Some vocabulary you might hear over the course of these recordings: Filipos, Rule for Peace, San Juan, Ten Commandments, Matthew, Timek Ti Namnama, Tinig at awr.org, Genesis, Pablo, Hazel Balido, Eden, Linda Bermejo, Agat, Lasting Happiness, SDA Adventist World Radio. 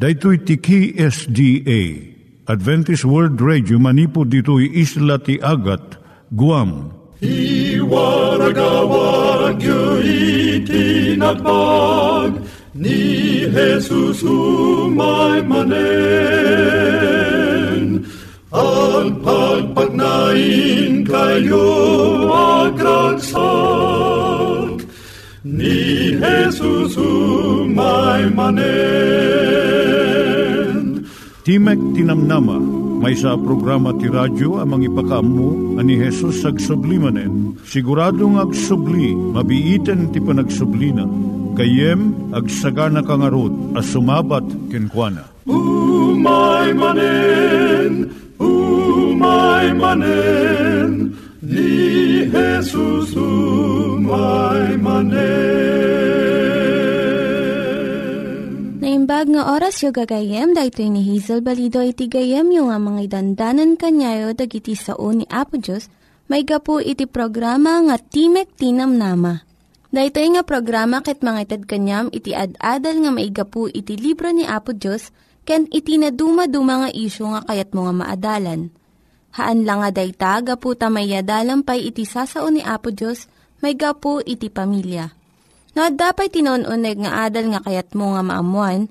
Daitui tiki SDA Adventist World Radio manipod ditui isla ti Agat, Guam. I waragawag yu itinatpag ni Jesus umay manen. Ang pagpagnain kayo agkansak ni Jesus umay manen. Timek Ti Namnama. May sa programa ti radyo amang ipakaammo ani Jesus agsublimanen. Siguradong agsubli, mabiiten ti panagsublina. Kayem agsagana kangarot a sumabat kenkuana. Umay manen, ni Jesus umay manen. Naimbag nga oras yung gagayem, dahito ni Hazel Balido iti gagayem yung mga dandanan kanyayo dag iti sao ni Apo Diyos, may gapu iti programa nga Timek Ti Namnama. Dahito nga programa ket mangited kanyam iti ad-adal nga may gapu iti libro ni Apo Diyos, ken iti na dumaduma nga isyo nga kayat mga maadalan. Haan lang nga dayta, gapu tamayadalam pay iti sao ni Apo Diyos, may gapu iti pamilya. No, dapat tinonuneg nga adal nga kayat mo nga maamuan,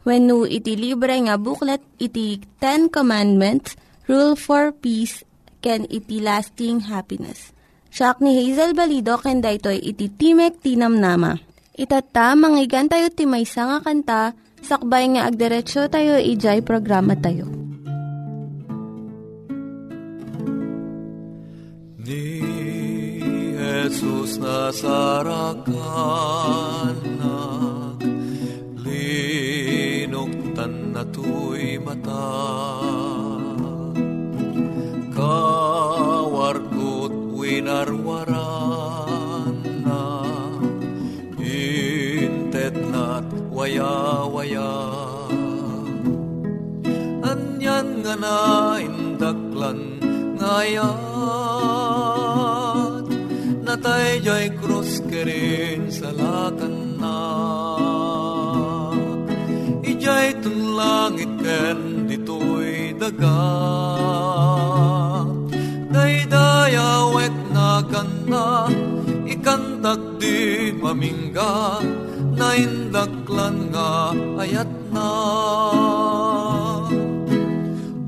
Wenno iti libre nga booklet, iti Ten Commandments, Rule for Peace, ken iti Lasting Happiness. Siak ni Hazel Balido, ken daytoy iti Timek Ti Namnama. Itata, manggigan tayo ti maysa nga kanta, sakbay nga agderetsyo tayo, ijay programa tayo. Jesus nasarakanak, linuktan na tuy mata. Kawarkut winarwaran na, intet na't waya-waya. Anyan nga na indaklan ngayan, natay jay krus kerin salakan na. Ijay tun langit ken ditoy daga, daydaya wet na kanda, ikantak di mamingga, naindaklan nga ayat na.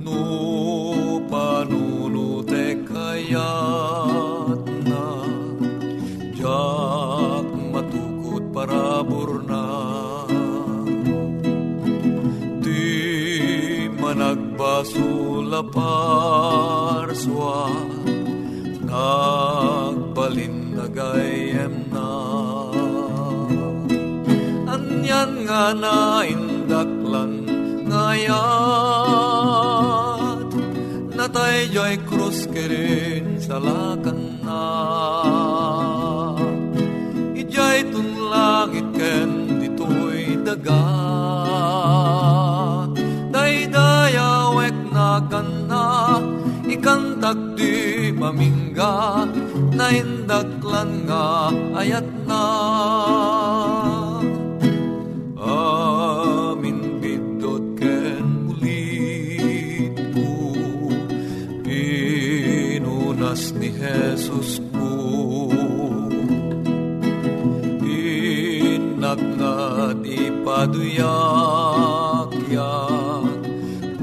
No panunutek kaya para burna, di managbasulaparswa, nagbalindagayem na. Anyan nga na indaklan ngayat, natay jay krus kerin salakan na. Ijay tun langit ken ditoy daga, daydaya wek na kanna, ikantak di mamingga, naindaklan nga ayat na. Amin bidot ken ulit po, pinunas ni Jesus at ipaduyakyak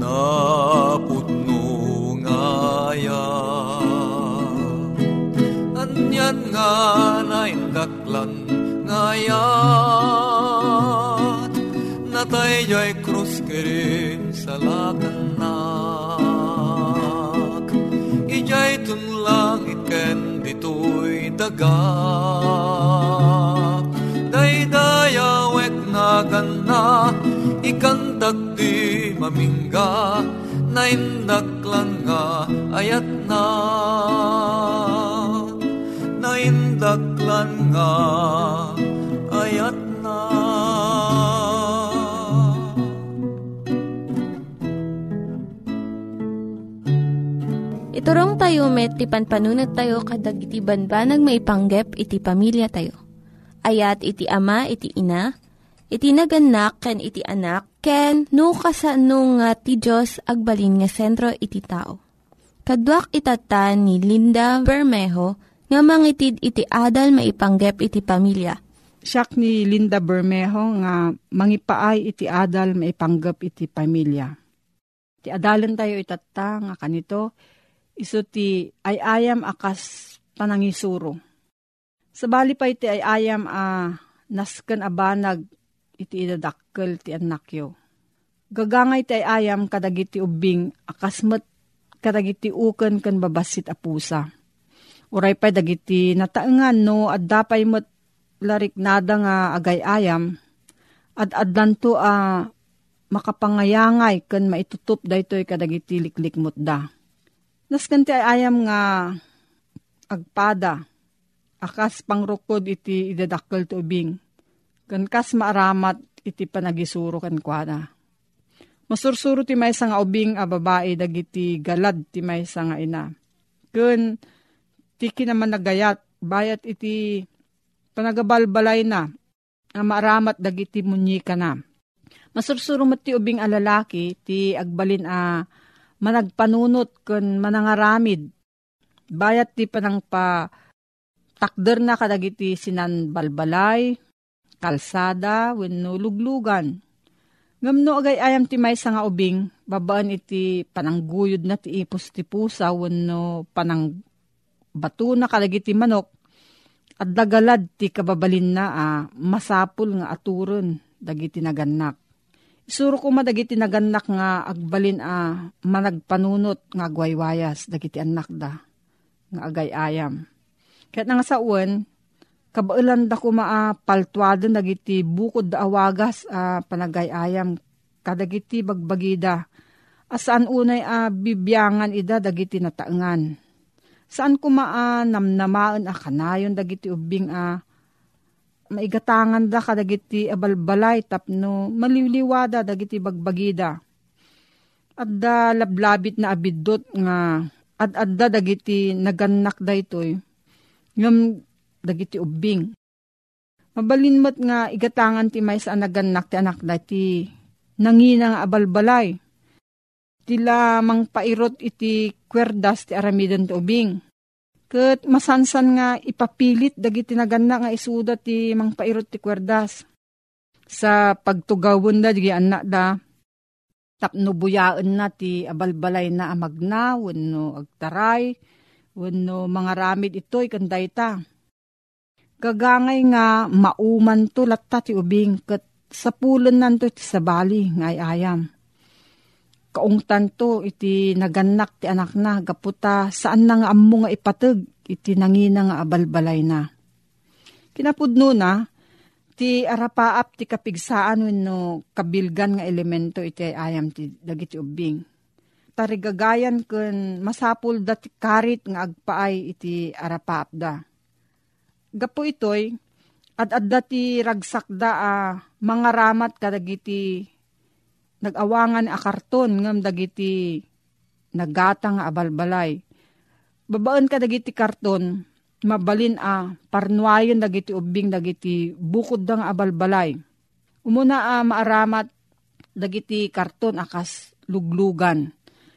na putno ngaya. Anyan nga na indaklan ngayat, natay jay krus kerin salakanak, ijay tun langit ken ditoy dagak, daydaya wek na ganna, ikantak di mamingga, na indaklan nga ayat na. Na indaklan nga ayat na. Iturong tayo met, ti panpanunat tayo kadag iti banbanag maipanggep iti pamilya tayo. Ayat iti ama, iti ina, iti naganak, ken iti anak, ken no kasano nga ti Diyos agbalin nga sentro iti tao. Kaduak itatan ni Linda Bermejo nga mangitid iti adal maipanggep iti pamilya. Siak ni Linda Bermejo nga mangipaay iti adal maipanggep iti pamilya. Ti adalan tayo itata nga kanito, iso ti ayayam akas panangisuro. Sabali pa iti ayayam nasken abanag iti idadakkel ti annakyo. Gagangay ti ayayam kadagiti ubing akas met kadagiti uken ken babasit a pusa. Uray pay dagiti nataengan no adda pay met lariknada nga agayayam adadlanto makapangayangay ken maitutup daytoy kadagiti liklikmot da. Nasken ti ayayam nga agpada akas pangrukod iti idadakkel ti ubing. Kan kas maaramat iti panagisuro kan kuana. Masursuro ti maysa nga ubing a babae dagiti galad ti maysa nga ina. Ken ti kinamanagayat bayat iti panagabalbalay na a maaramat dagiti munyika na. Masursuro met ti ubing a lalaki ti agbalin a managpanunot ken manangaramid bayat ti panangpa takder na kadagiti sinanbalbalay, kalsada, wenno luglugan. Ngamno agayayam ti maysa nga ubing, babaan iti panangguyod na ti ipos ti pusa, wenno panangbato na kadagiti manok, at dagalad ti kababalin na masapul nga aturon dagiti naganak. Isuro ko madagiti naganak nga agbalin managpanunot nga agwaywayas dagiti anak da, nga agayayam. Kaya't nga sa uwan, kabailan da kumaa paltuado dagiti bukod da awagas panagayayam kadagiti bagbagida. Asaan unay bibyangan ida dagiti nataengan. Saan kumaa namnamaen kanayon dagiti ubing maigatangan da kadagiti abalbalay tapno maliliwada dagiti bagbagida. Adda lablabit na abiddot nga adadda dagiti naganak daytoy. Ngem dagiti ubing. Mabalin met nga igatangan ti maysa naganak ti anak da ti nangina nga abalbalay. Tila mangpairot iti kwerdas ti aramiden ti ubing. Ket masansan nga ipapilit dagiti naganak nga isuda ti mangpairot ti kwerdas. Sa pagtugawon da dagiti anak da tapno buyaen na ti abalbalay na amagna wenno agtaray wenno mangaramid itoy ken dayta. Gagangay nga mauman to latta ti ubing ket sapulen nanto ti sabali nga ayayam. Kaungtan to iti naganak ti anak na gaputa saan na nga ammo nga ipateg iti nangina nga abalbalay na. Kinapudno na ti arapaap ti kapigsaan wenno kabilgan nga elemento iti ayayam ti dagiti ubing. Tarigagayan ken masapul da ti karit nga agpaay iti arapaap da. Gapo itoy, adadda ti ragsakda mangaramat kadagiti nagawangan a karton ngem dagiti nagatang a abalbalay. Babaan kadagiti karton, mabalin parnuayon dagiti ubing dagiti bukod dang abalbalay. Umuna maaramat dagiti karton akas luglugan.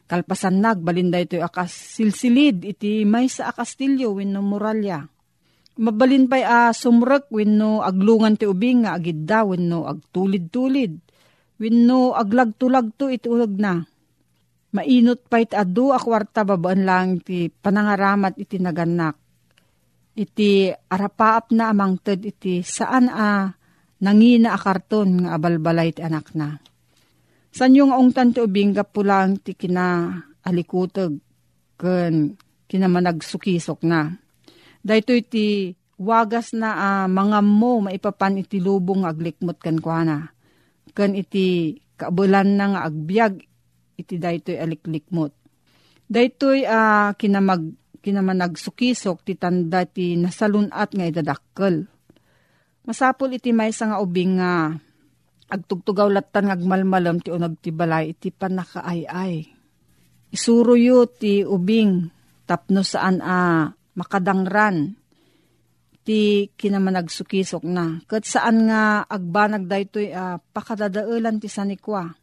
Kalpasan nagbalin da ito'y akas silsilid iti maysa akastilyo wenno muralya. Mabalin pa'y sumrek wenno aglungan ti ubing nga agidda wenno agtulid-tulid. Wenno aglagtulagto iti uleg na. Mainot pa'y adu a kwarta babaan lang ti panangaramat iti naganak. Iti arapaap na amangted iti saan nangina a karton nga abalbalay ti anak na. San yung aungtan ti ubing gapulang ti kinaalikuteg ken kinamanagsukisok na. Dahito iti wagas na mangammo maipapan iti lubong aglikmot kan kuana. Kan iti Kaabulan na nga agbyag, iti daytoy aliklikmot. Daytoy kinamanag sukisok, titanda ti nasalunat nga idadakkel. Masapol iti maysa nga ubing nga agtugtugaw latan ngagmalmalam ti unag ti balay iti panakaayay. Isuro yu ti ubing tapno saan makadangran ti kinamanagsukisok na. Ket saan nga agbanag daytoy pakadadaelan ti sanikwa.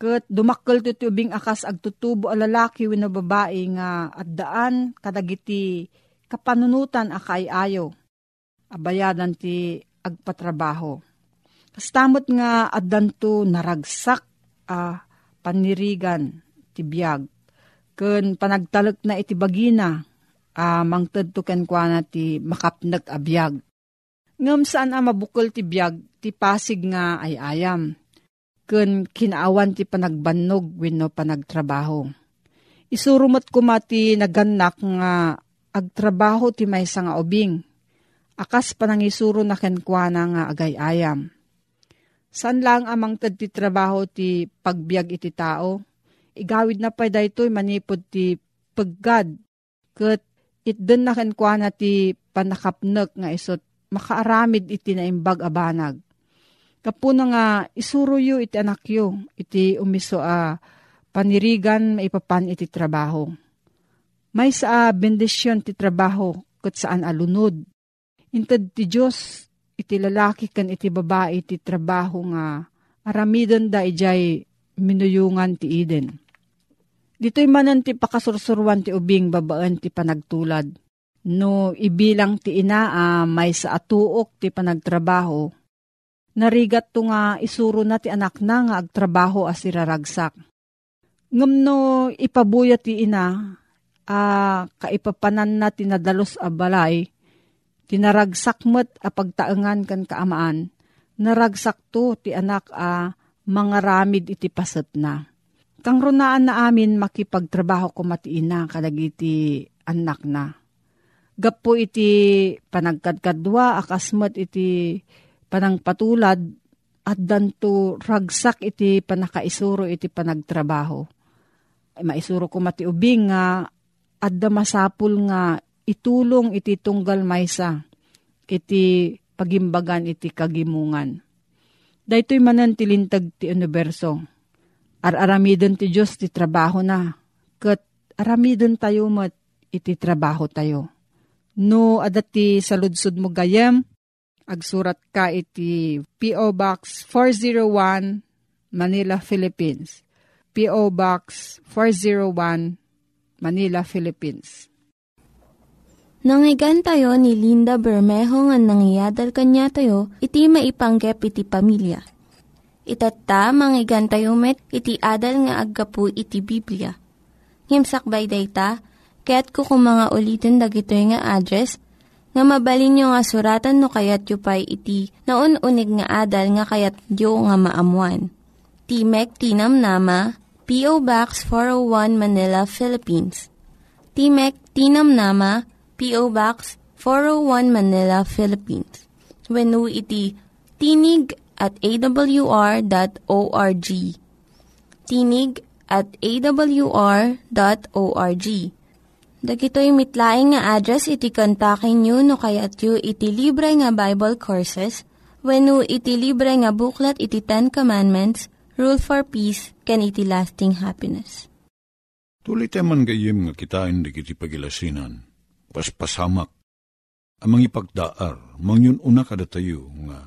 Ket dumakkel ti ubing akas agtutubo a lalaki wenno babae nga addaan kadagiti kapanunutan a kaayayo. Abayadan ti agpatrabaho. Kastamot nga addan to naragsak a panirigan ti biag. Kun panagtalek na iti bagina, mangted to kenkwana ti makapnek a biag. Ngem saan mabukol ti biag, ti pasig nga ay ayam. Kun kinaawan ti panagbannog wenno panagtrabaho. Isurumot kuma ti nagannak nga agtrabaho ti maysa nga ubing. Akas panangisuro na kenkwana nga agay ayam. San lang mangted ti trabaho ti pagbiag iti tao? Igawid na pa daytoy manipod ti paggad ket itden na kenkwana ti panakapnek nga isot makaaramid iti naimbag a banag. Kapuno nga isuruyo iti anakyo iti umiso a panirigan maipapan iti trabaho. Maysa a bendisyon ti trabaho ket saan alunod. Inted ti Dios iti lalaki ken iti babae iti trabaho nga aramiden da ijay minuyungan ti Eden. Dito'y manan ti pakasursurwan ti ubing babaan ti panagtulad. No ibilang ti inaa may sa atuok ti panagtrabaho, narigat to nga isuro na ti anak na nga agtrabaho as iraragsak. Ngam no ipabuya ti ina, kaipapanan na tinadalos a balay, tinaragsak met a pagtaengan kan kaamaan, naragsak to ti anak a mangaramid iti paset na. Kang runaan na amin makipagtrabaho kumatiin na kadagiti anak na. Gappo iti panagkadkadwa akasmat iti panangpatulad at danto ragsak iti panakaisuro iti panagtrabaho. Maisuro kumati ubing nga at damasapul nga itulong iti tunggal maysa iti pagimbagan iti kagimungan. Daytoy manan ti lintag ti universo. Aramidon ti Diyos ti trabaho na. Ket aramidon tayo met iti trabaho tayo. No adati sa ludsud mo gayem, agsurat ka iti P.O. Box 401, Manila, Philippines. P.O. Box 401, Manila, Philippines. Nangyigan tayo ni Linda Bermejo nga nangyadal kanya tayo, iti maipanggep iti pamilya. Ito't ta, mangyigan tayo met, iti adal nga aggapu iti Biblia. Ngimsakbay day ta, kaya't kukumanga ulitin dagito nga address, nga mabalin nyo nga suratan no kayat yu pa'y iti naun-unig nga adal nga kayat yu nga maamuan. Timek Ti Namnama, P.O. Box 401 Manila, Philippines. Timek Ti Namnama, P.O. Box 401 Manila, Philippines. Wenno iti tinig at awr.org. Tinig at awr.org. Dagitoy mitlaing nga address iti kontakin nyo no kayat yu iti libre nga Bible Courses wenno iti libre nga buklat iti Ten Commandments, Rule for Peace, ken iti Lasting Happiness. Tuloy tayo man gayim nga kitain digiti pagilasinan. Paspasamak, amang ipagdaar, mangyun una kada tayo nga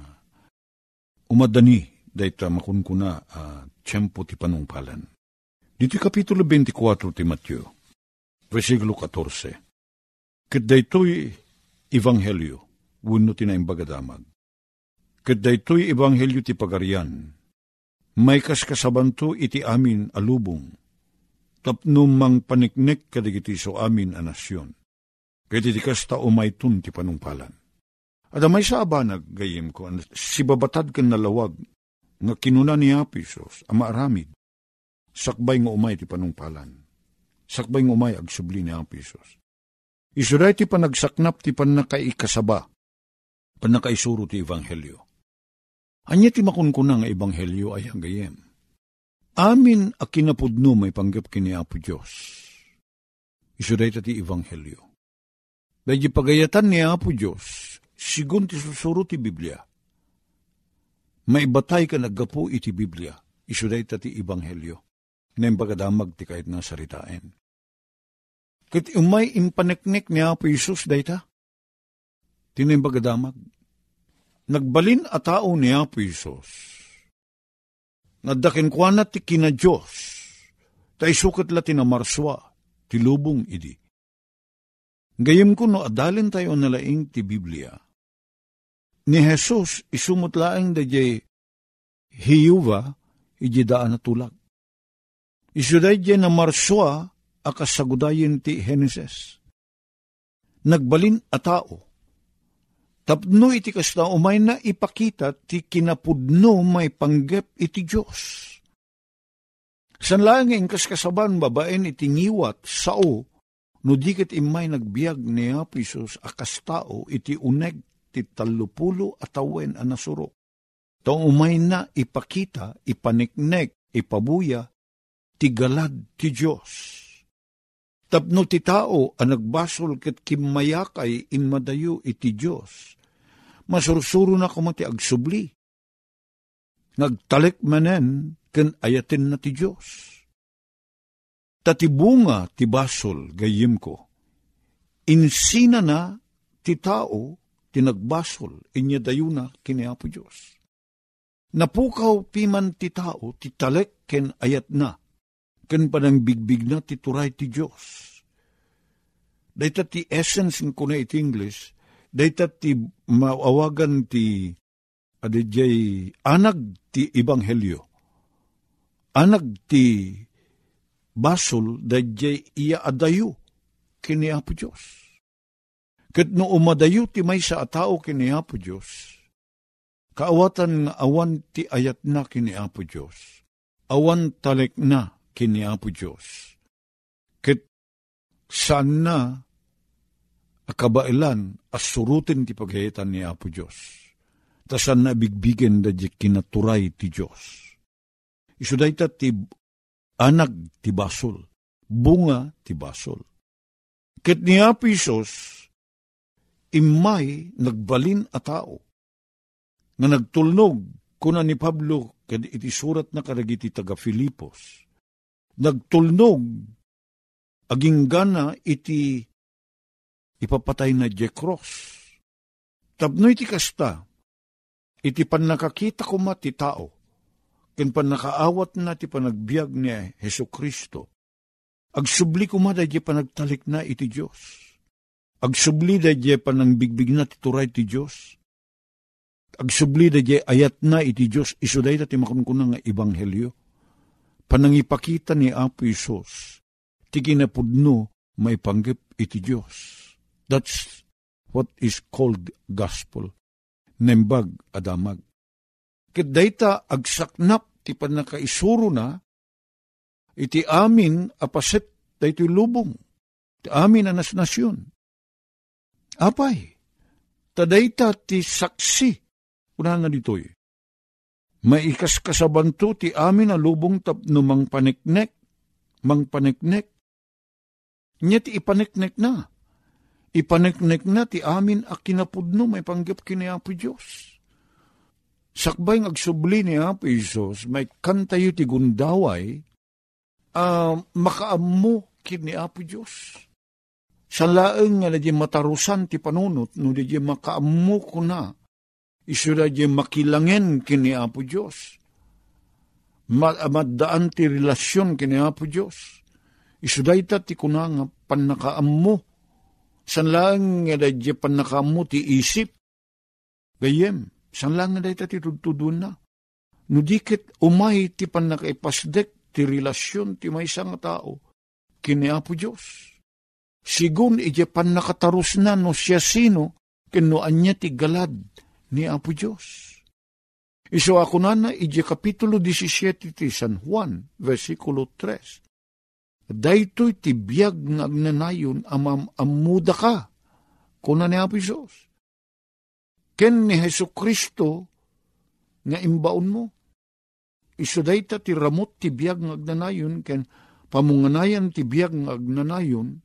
umadani dayta makunkuna tiyempo ti panungpalan. Dito kapitulo 24 ti Matthew, versiklo 14. Ket daytoy ebanghelyo wenno ti naimbagadamag. Ket daytoy ebanghelyo ti pagarian, may kaskasabanto iti amin alubong, tapno mangpaniknek kadagiti so amin a nasyon. Kaya titikas ta umaytun ti panungpalan. At amay sa abanag, gayim ko, si babatad kan nalawag, nga kinuna ni Apisos, ama aramid, sakbay nga umay ti panungpalan. Sakbay nga umay agsubli ni Apisos. Isuray ti panagsaknap ti panakaikasaba, panakaisuro ti Ebanghelyo. Anya ti makunkuna nga Ebanghelyo ay ang gayim. Amin a kinapudno may panggap kini Apo Diyos. Isuday tati Ebanghelyo. Dahil pagayatan ni Apo Diyos, sigun ti susuro ti Biblia. Maibatay ka naggapu iti Biblia. Isuday tati Ebanghelyo. Nang pagdamag ti kahit na saritain. Kit umay impaneknik ni Apo Isus dayta. Tinang pagdamag. Nagbalin a tao ni Apo Isus. Nadakinkwana ti kina Diyos, ta isukat la tinamarswa, ti lubong idi. Gayem kuno adalin tayo nalaing ti Biblia. Ni Jesus isumutlaing dayjay hiyuva, ijidaan na tulag. Isudayjay namarswa, akasagudayin ti Genesis. Nagbalin a tao. Tapno iti kasna umay na ipakita ti kinapudno may panggep iti Diyos. San laeng kaskasaban babaen iti ngiwat sao no diket imay nagbiag ni Apo Isus akas tao iti uneg ti 30 a nasuro. Taong umay na ipakita, ipaniknek, ipabuya, ti galad ti Diyos. Tapno ti tao ang nagbasol ket kimayakay inmadayo iti Diyos. Masursuro na kumati agsubli. Nagtalek manen ken ayaten na ti Diyos. Tatibunga ti basol gayem ko. Insina na ti tao tinagbasol inyadayo na kini Apo Diyos. Napukaw piman ti tao titalek ken ayat na. Ken panang bigbig na ti turay ti Diyos. Dayta ti essence ng kuna iti English, dayta ti maawagan ti adijay anag ti Ebanghelyo. Anag ti basol dayjay iya adayo kini Apo Diyos. Ket no umadayo ti maysa a tao kini Apo Diyos. Kaawatan nga awan ti ayat na kini Apo Diyos. Awan talek na kini Apo Diyos. Ket saan na akabailan asurutin ti paghayetan ni Apo Diyos. Ta saan na bigbigen dadya kinaturay ti Diyos. Isuday ta ti anag ti basol, bunga ti basol. Ket ni Apo Isus, imay nagbalin a tao, nga nagtulnog kuna ni Pablo kad iti surat na kadagiti taga Filipos. Nagtulnog, aging gana iti ipapatay na je cross. Tapno iti kasta, iti panakakita ko mati tao, ken panakaawat na ti panagbiag ni Hesukristo. Agsubli ko mada je panagtalik na iti Diyos. Agsubli da je panangbigbig na ti turay ti Diyos. Agsubli da je ayat na iti Diyos. Isuday dati makunkunang Ebanghelyo. Panangipakita ni Apo Isus, ti kinapudno may panggep iti Diyos. That's what is called gospel. Nembag adamag. Ket dayta agsaknap ti panakaisuro na iti amin apaset daytoy lubong. Ti amin anas nasyon. Apay, tadayta ti saksi. Unahan na ditoy. Maikas kasabanto ti amin a lubong tapno mang paniknek. Nya ti ipaniknek na ti amin a kinapudno may panggap kini Apo Diyos. Sakbay ng agsubli ni Apo Isus, may kantayo ti gundaway, makaammo kini Apo Diyos. Sa laeng nga di matarusan ti panunot, no di makaammo ko na, isura di makilangen kini Apo Diyos. Madaan ti relasyon kini Apo Diyos. Isura ita ti kuna nga panakaam mo. San lang nga di panakaam mo ti isip. Gayem, san lang nga da ita ti tudun na. Nudikit umay ti panakaipasdek ti relasyon ti may isang tao kini Apo Diyos. Sigun iti panakatarus na no siya sino kinuan niya ti galad ni Apo Diyos. Iso ako na iti kapitulo 17 ti San Juan, versikulo 3. Daytoy ti biag nga agnanayon amamuda ka, kuna ni Apo Isus. Ken ni Hesukristo nga imbaon mo, Isuday ta ti ramot ti biyag ng agnanayon, ken pamunganayan ti biyag ng agnanayon,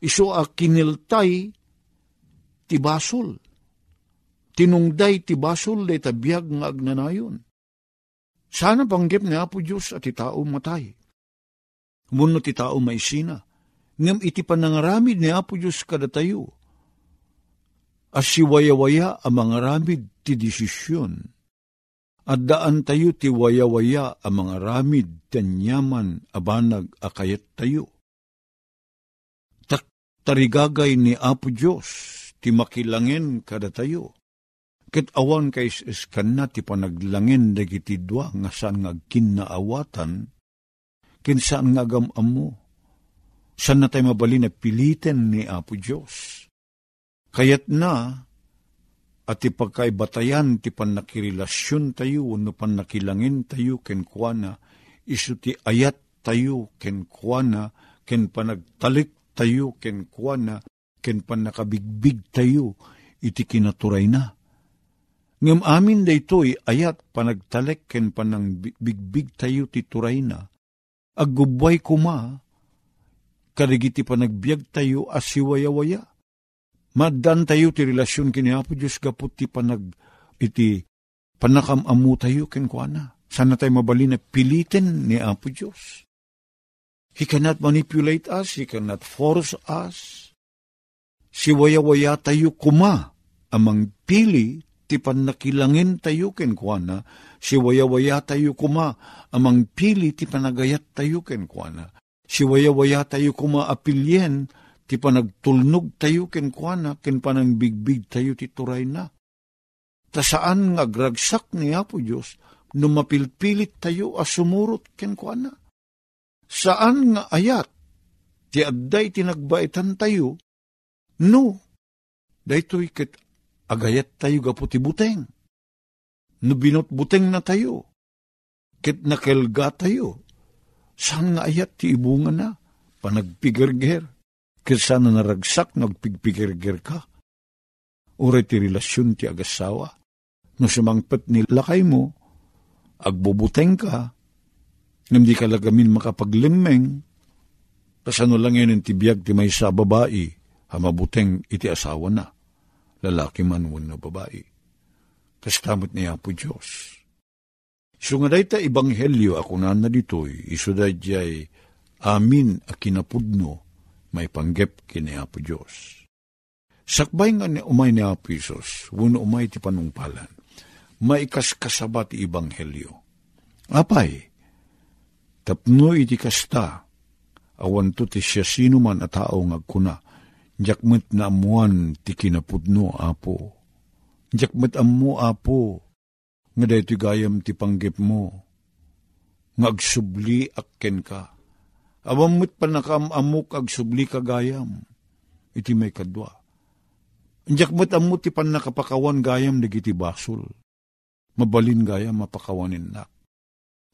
iso a kiniltay ti basol. Tinungday ti basol de ta biyag ng agnanayon. Sana panggip ni Apo Diyos at ti tao matay. Munno ti tao maisina. Ngam iti panangaramid ni Apo Diyos kadatayo. Asiwayawaya ang mangaramid ti desisyon. At daan tayo ti wayawaya ang mga ramid, tanyaman, abanag, akayat tayo. Tarigagay ni Apo Diyos, ti makilangin kada tayo. Ket awan kais iskan na ti panaglangin, dagiti dwa, nga saan nga kinnaawatan, ken saan nga gamamo. Saan na tayo mabali na pilitin ni Apo Diyos. Kayat na, at ipagkaibatayan ti panakirilasyon tayo, no panakilangin tayo kenkwana, isu ti ayat tayo kenkwana, ken panagtalik tayo kenkwana, ken panakabigbig tayo, iti kinaturay na. Ngem amin daytoy ayat panagtalik ken panangbigbig tayo ti turay na. Aggubway kuma, karigiti panagbiag tayo asiwayawaya. Maddan tayo ti relasyon kini Apo Diyos kaput ti panakamamu tayo kenkwana. Sana tayo mabali na pilitin ni Apo Diyos. He cannot manipulate us, He cannot force us. Siwayawaya tayo kuma, amang pili ti panakilangin tayo kenkwana. Siwayawaya tayo kuma, amang pili ti panagayat tayo kenkwana. Siwayawaya tayo kuma apilyen ti panagtulnog tayo kenkwana, ken panangbigbig tayo ti turay na. Ta saan nga gragsak ni Apo Diyos, no mapilpilit tayo asumurot kenkwana. Saan nga ayat, ti adday tinagbaitan tayo, no, daytoy ket agayat tayo gapu ti buteng. No binotbuteng na tayo, ket nakelga tayo, saan nga ayat ti ibunga na, panagpigerger. Kesa na naragsak, nagpigpigirgir ka. Uri ti relasyon ti agasawa. No sumangpet ni lakay mo, agbubuteng ka, ngam di ka lagamin makapaglimmeng, kasano lang yun ang tibiyag ti may sa babae, hamabuteng iti asawa na, lalaki man wano babae. Kas tamot niya po Diyos. So nga dayta ibanghelyo, ako na na dito'y, iso dayjay, amin a kinapudno, may panggep kini Apo Diyos. Sakbay nga umay ni Apo Isos, wano umay ti panungpalan, maikaskasaba ti Ebanghelyo. Apay, tapno iti kasta, awanto ti siya sinuman at taong agkuna, jakmet na amuan ti kinapudno, Apo. Jakmet amu, Apo, nga dahito gayam ti panggep mo, ngagsubli akken ka, awamut panakamamuk ag subli kagayam, iti may kadwa. Anjakmat amut ti panakapakawan gayam dagiti basol. Mabalin gayam mapakawanin na.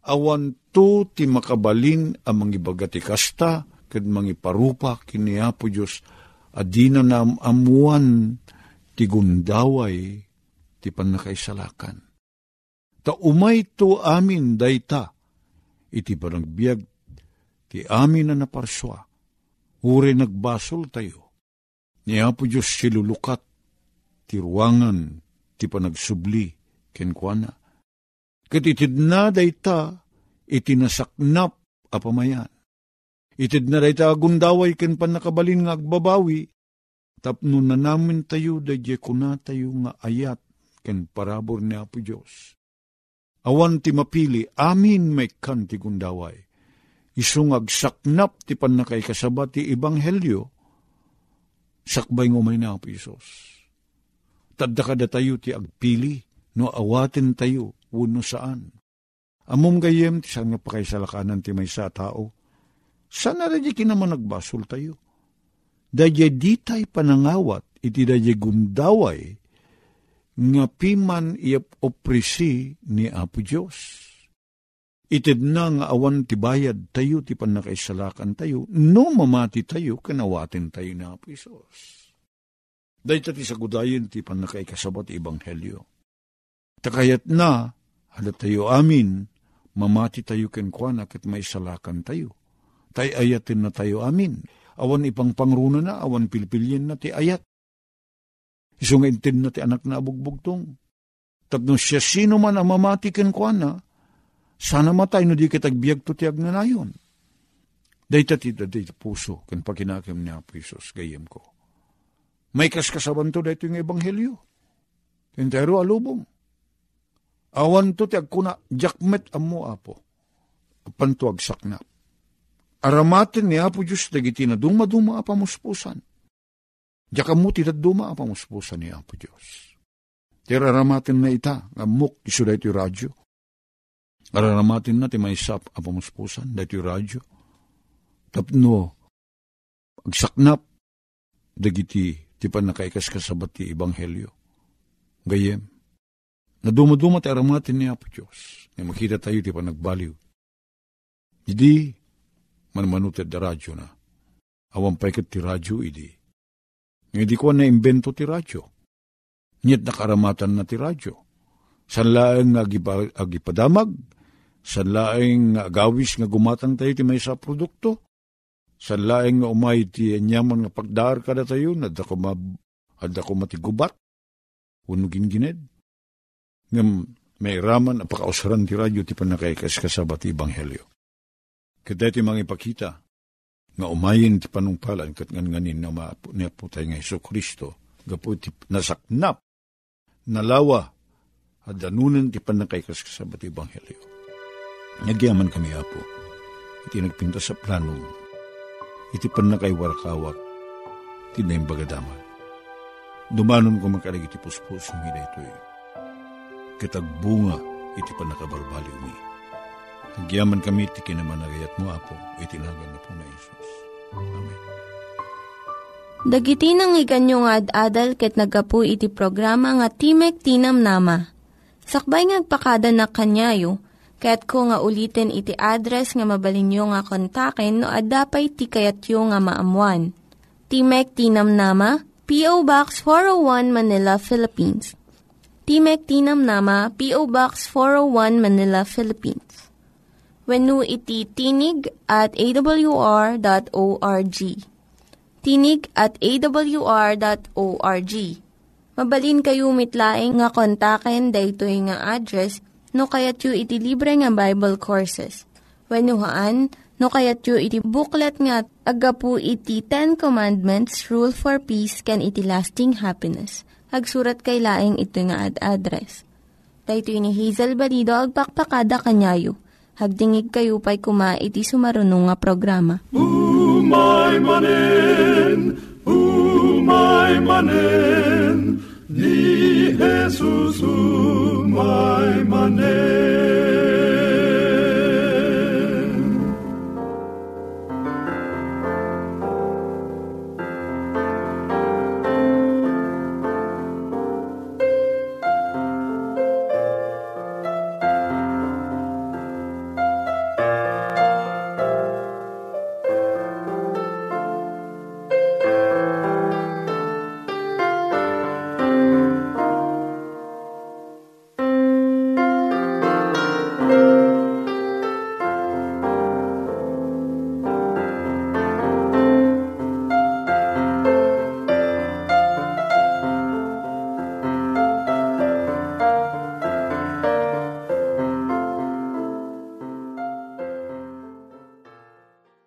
Awan to ti makabalin amang ibagati kasta, kad mangiparupa kini Apo Diyos, adina na amuan ti gundaway ti panakaisalakan. Ta umay to amin dayta, iti panagbiag ti amin na naparswa, uri nagbasol tayo. Ni Apo Diyos silulukat, ti ruangan, ti panagsubli, kenkwana. Katitid na dayta, itinasaknap a pamayan. Itid na dayta agundaway, ken panakabalin nga agbabawi, tapno na namin tayo, dadye kuna tayo nga ayat, ken parabor ni Apo Diyos. Awan ti mapili, amin may kan ti gundaway. Isungag saknap ti panakay kasaba ti Ebanghelyo, sakbay ngumay na Apo Isos. Tadakada tayo ti agpili, no awatin tayo, wano saan. Amom gayem, ti saan nga pakaisalakanan ti may sa tao, saan na radya kinaman nagbasol tayo? Dadya di tayo panangawat, iti dadya gundaway, nga piman iap oprisi ni Apo Diyos. Itid na nga awan ti bayad tayo, ti panakaisalakan tayo, no mamati tayo, kanawatin tayo na Apo Isos. Dahil tati sagudayin ti panakaikasabat ti Ebanghelyo. Takayat na, halat tayo amin, mamati tayo kenkwanak at may salakan tayo. Tay ayatin na tayo amin. Awan ipang pangruna na, awan pilpilyin na ti ayat. Isungintin na ti anak na abugbugtong. Tapno siya sino man ang mamati kenkwana, sana matay no di kitagbiag to tiag na nayon. Dayta puso, ken pakinakem ni Apo Isus, gayem ko. May kaskasaban to dayto yung ebanghelyo. Entero alubong. Awan to tiag kuna, jakmet ammo Apo. Pantuag saknap. Aramaten ni Apo Diyos, dagiti na dumaduma apamuspusan. Jakamuti na duma apamuspusan ni Apo Diyos. Tira aramaten na ita, amok, iso dahito yung radyo. Aramaten na, ti maisap apamuspusan, dahito yung radyo. Tapno, agsaknap, dagiti, ti panakaikas kasabat ti Ebanghelyo. Gayem, na dumaduma ti aramaten ni Apo Diyos, na makita tayo ti panagbaliw. Hindi, manmanuted da radyo na. Awan pa ikat ti radyo, idi. Ngayon di ko na imbento ti radyo. Niyat nakaramatan na ti radyo. San laeng agipadamag, san laeng agawis nga gumatang tayo ti may sa produkto, san laeng nga umay ti anyaman nga pagdar kada tayo, nadda ko matigubat, unugin gined. Ngam may raman, apakausran ti radyo, ti panakaikas kasabat ti Ebanghelyo. Kada iti mga ipakita, nga umayin ti panungpalan, kat ngan-nganin na maapunyapo tayo nga Iso Kristo, gapo ti nasaknap, nalawa, at danunan ti panakaikas kasabat ti Ebanghelyo. Nagyaman kami, Apo, iti nagpinta sa planong, iti panakaiwarakawak, iti na imbagadaman. Dumanon ko makalig iti puspos ng ina ito'y, katagbunga iti panakabarbaliw ni. Nagyaman kami, iti kinamanagayat mo, Apo, itinagan na po na Isus. Amen. Dagiti nangyiganyo nga ad-adal ket nagapu iti programa nga Timek Ti Namnama. Sakbay ngagpakada na kanyayo, ket ko nga ulitin iti address nga mabalinyo nga kontaken no ad-dapay ti kayatyo nga maamuan. Timek Ti Namnama, P.O. Box 401 Manila, Philippines. Timek Ti Namnama, P.O. Box 401 Manila, Philippines. Wenno iti tinig at awr.org. Tinig at awr.org. Mabalin kayo mitlaing nga kontaken daytoy nga address no kayatyo iti libre nga Bible Courses. Wenno haan no kayatyo iti booklet nga agapu iti Ten Commandments, Rule for Peace, ken iti Lasting Happiness. Agsurat kay laing ito nga address. Daytoy ni Hazel Balido, agpakpakada kanyayo. Hagdingig kayo pa'y kuma iti sumarunong nga programa. Umay manen, ni Jesus umay manen.